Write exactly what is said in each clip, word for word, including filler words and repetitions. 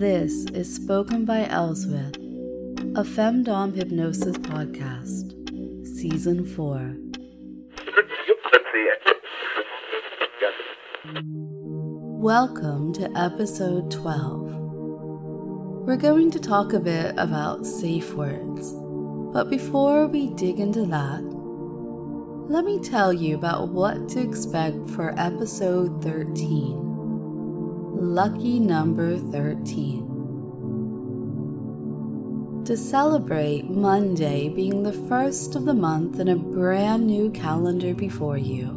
This is Spoken by Ellsworth, a Femdom Hypnosis Podcast, Season four. Welcome to Episode twelve. We're going to talk a bit about safe words, but before we dig into that, let me tell you about what to expect for Episode thirteen. Lucky number thirteen. To celebrate Monday being the first of the month and a brand new calendar before you,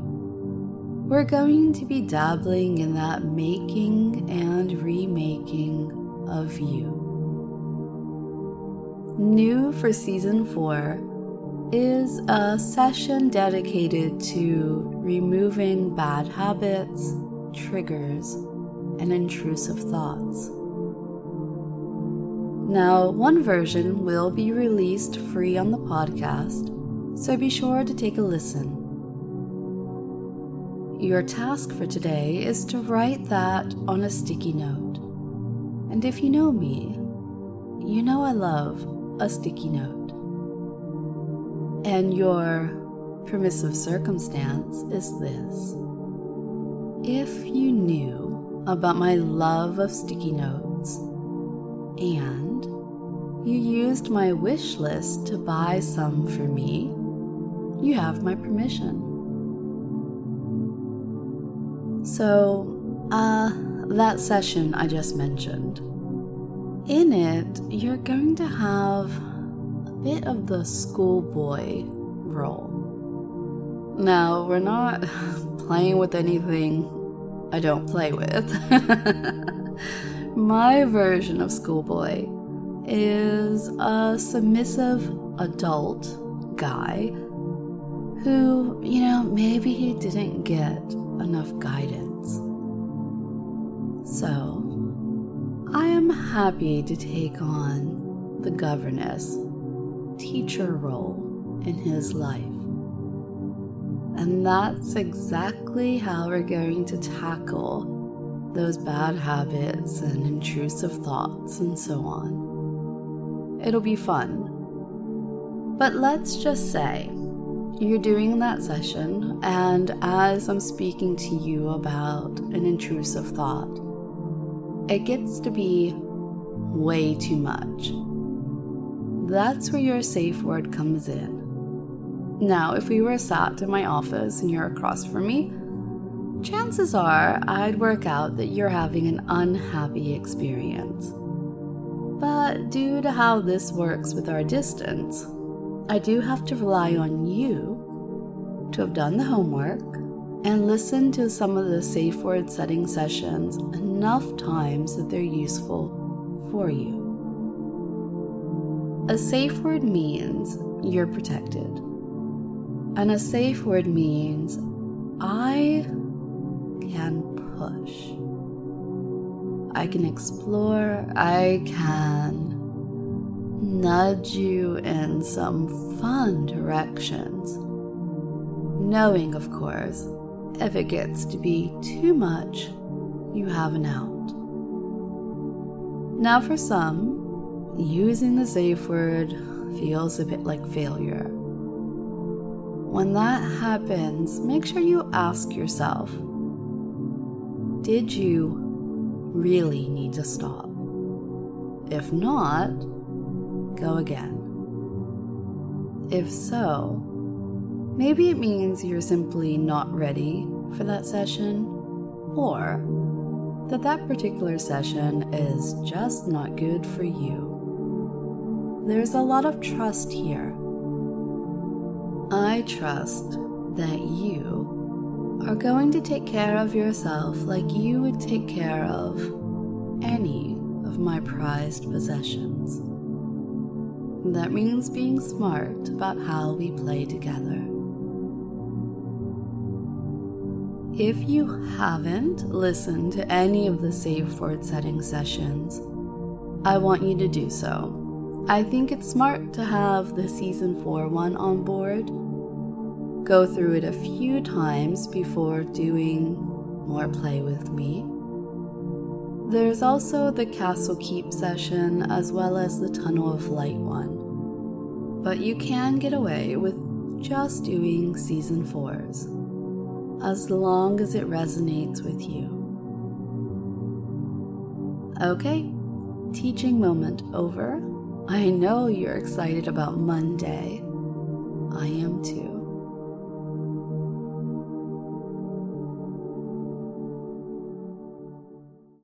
we're going to be dabbling in that making and remaking of you. New for Season four is a session dedicated to removing bad habits, triggers, and intrusive thoughts. Now, one version will be released free on the podcast, so be sure to take a listen. Your task for today is to write that on a sticky note. And if you know me, you know I love a sticky note. And your permissive circumstance is this. If you knew about my love of sticky notes, and you used my wish list to buy some for me, you have my permission. So, uh, that session I just mentioned. In it, you're going to have a bit of the schoolboy role. Now, we're not playing with anything I don't play with. My version of schoolboy is a submissive adult guy who, you know, maybe he didn't get enough guidance. So, I am happy to take on the governess, teacher role in his life. And that's exactly how we're going to tackle those bad habits and intrusive thoughts and so on. It'll be fun. But let's just say you're doing that session, and as I'm speaking to you about an intrusive thought, it gets to be way too much. That's where your safe word comes in. Now, if we were sat in my office and you're across from me, chances are I'd work out that you're having an unhappy experience. But due to how this works with our distance, I do have to rely on you to have done the homework and listen to some of the safe word setting sessions enough times that they're useful for you. A safe word means you're protected. And a safe word means I can push. I can explore. I can nudge you in some fun directions. Knowing, of course, if it gets to be too much, you have an out. Now, for some, using the safe word feels a bit like failure. When that happens, make sure you ask yourself, did you really need to stop? If not, go again. If so, maybe it means you're simply not ready for that session, or that that particular session is just not good for you. There's a lot of trust here. I trust that you are going to take care of yourself like you would take care of any of my prized possessions. That means being smart about how we play together. If you haven't listened to any of the safe word setting sessions, I want you to do so. I think it's smart to have the Season four one on board, go through it a few times before doing more play with me. There's also the Castle Keep session as well as the Tunnel of Light one, but you can get away with just doing season fours, as long as it resonates with you. Okay, teaching moment over. I know you're excited about Monday. I am too.